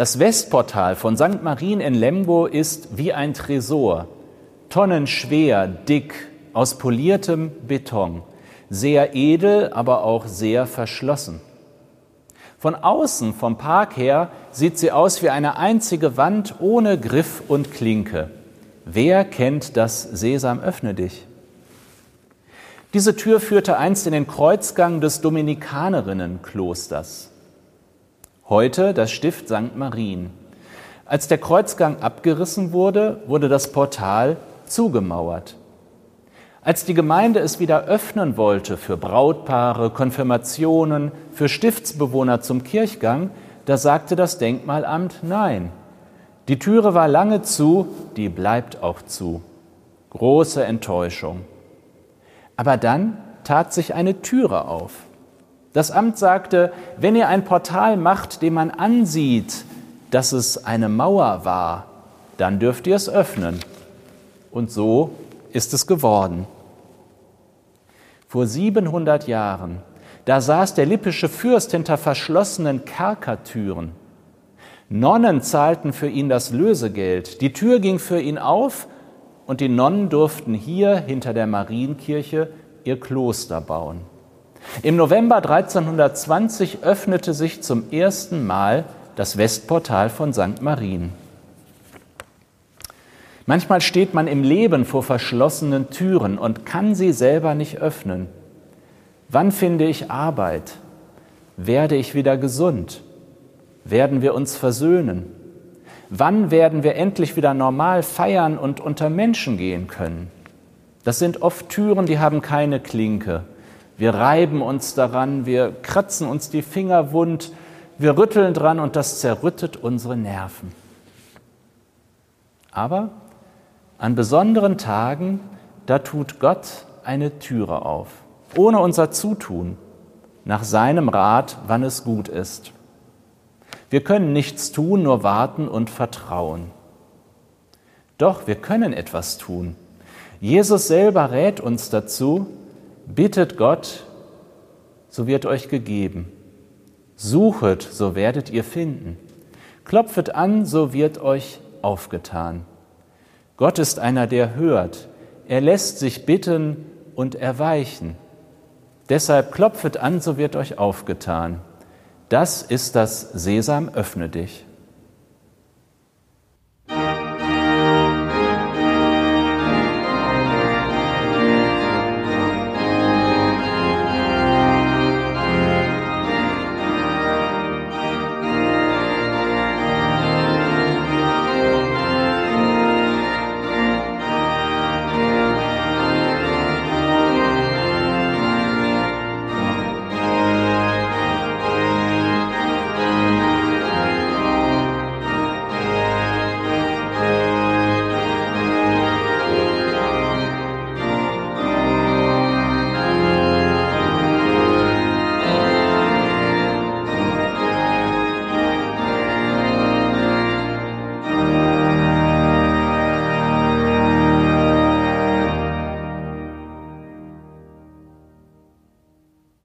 Das Westportal von Sankt Marien in Lemgo ist wie ein Tresor, tonnenschwer, dick, aus poliertem Beton, sehr edel, aber auch sehr verschlossen. Von außen, vom Park her, sieht sie aus wie eine einzige Wand ohne Griff und Klinke. Wer kennt das Sesam, öffne dich? Diese Tür führte einst in den Kreuzgang des Dominikanerinnenklosters. Heute das Stift St. Marien. Als der Kreuzgang abgerissen wurde, wurde das Portal zugemauert. Als die Gemeinde es wieder öffnen wollte für Brautpaare, Konfirmationen, für Stiftsbewohner zum Kirchgang, da sagte das Denkmalamt nein. Die Türe war lange zu, die bleibt auch zu. Große Enttäuschung. Aber dann tat sich eine Türe auf. Das Amt sagte, wenn ihr ein Portal macht, dem man ansieht, dass es eine Mauer war, dann dürft ihr es öffnen. Und so ist es geworden. Vor 700 Jahren, da saß der lippische Fürst hinter verschlossenen Kerkertüren. Nonnen zahlten für ihn das Lösegeld. Die Tür ging für ihn auf und die Nonnen durften hier hinter der Marienkirche ihr Kloster bauen. Im November 1320 öffnete sich zum ersten Mal das Westportal von St. Marien. Manchmal steht man im Leben vor verschlossenen Türen und kann sie selber nicht öffnen. Wann finde ich Arbeit? Werde ich wieder gesund? Werden wir uns versöhnen? Wann werden wir endlich wieder normal feiern und unter Menschen gehen können? Das sind oft Türen, die haben keine Klinke. Wir reiben uns daran, wir kratzen uns die Finger wund, wir rütteln dran und das zerrüttet unsere Nerven. Aber an besonderen Tagen, da tut Gott eine Türe auf, ohne unser Zutun, nach seinem Rat, wann es gut ist. Wir können nichts tun, nur warten und vertrauen. Doch wir können etwas tun. Jesus selber rät uns dazu, bittet Gott, so wird euch gegeben. Suchet, so werdet ihr finden. Klopfet an, so wird euch aufgetan. Gott ist einer, der hört. Er lässt sich bitten und erweichen. Deshalb klopfet an, so wird euch aufgetan. Das ist das Sesam, öffne dich.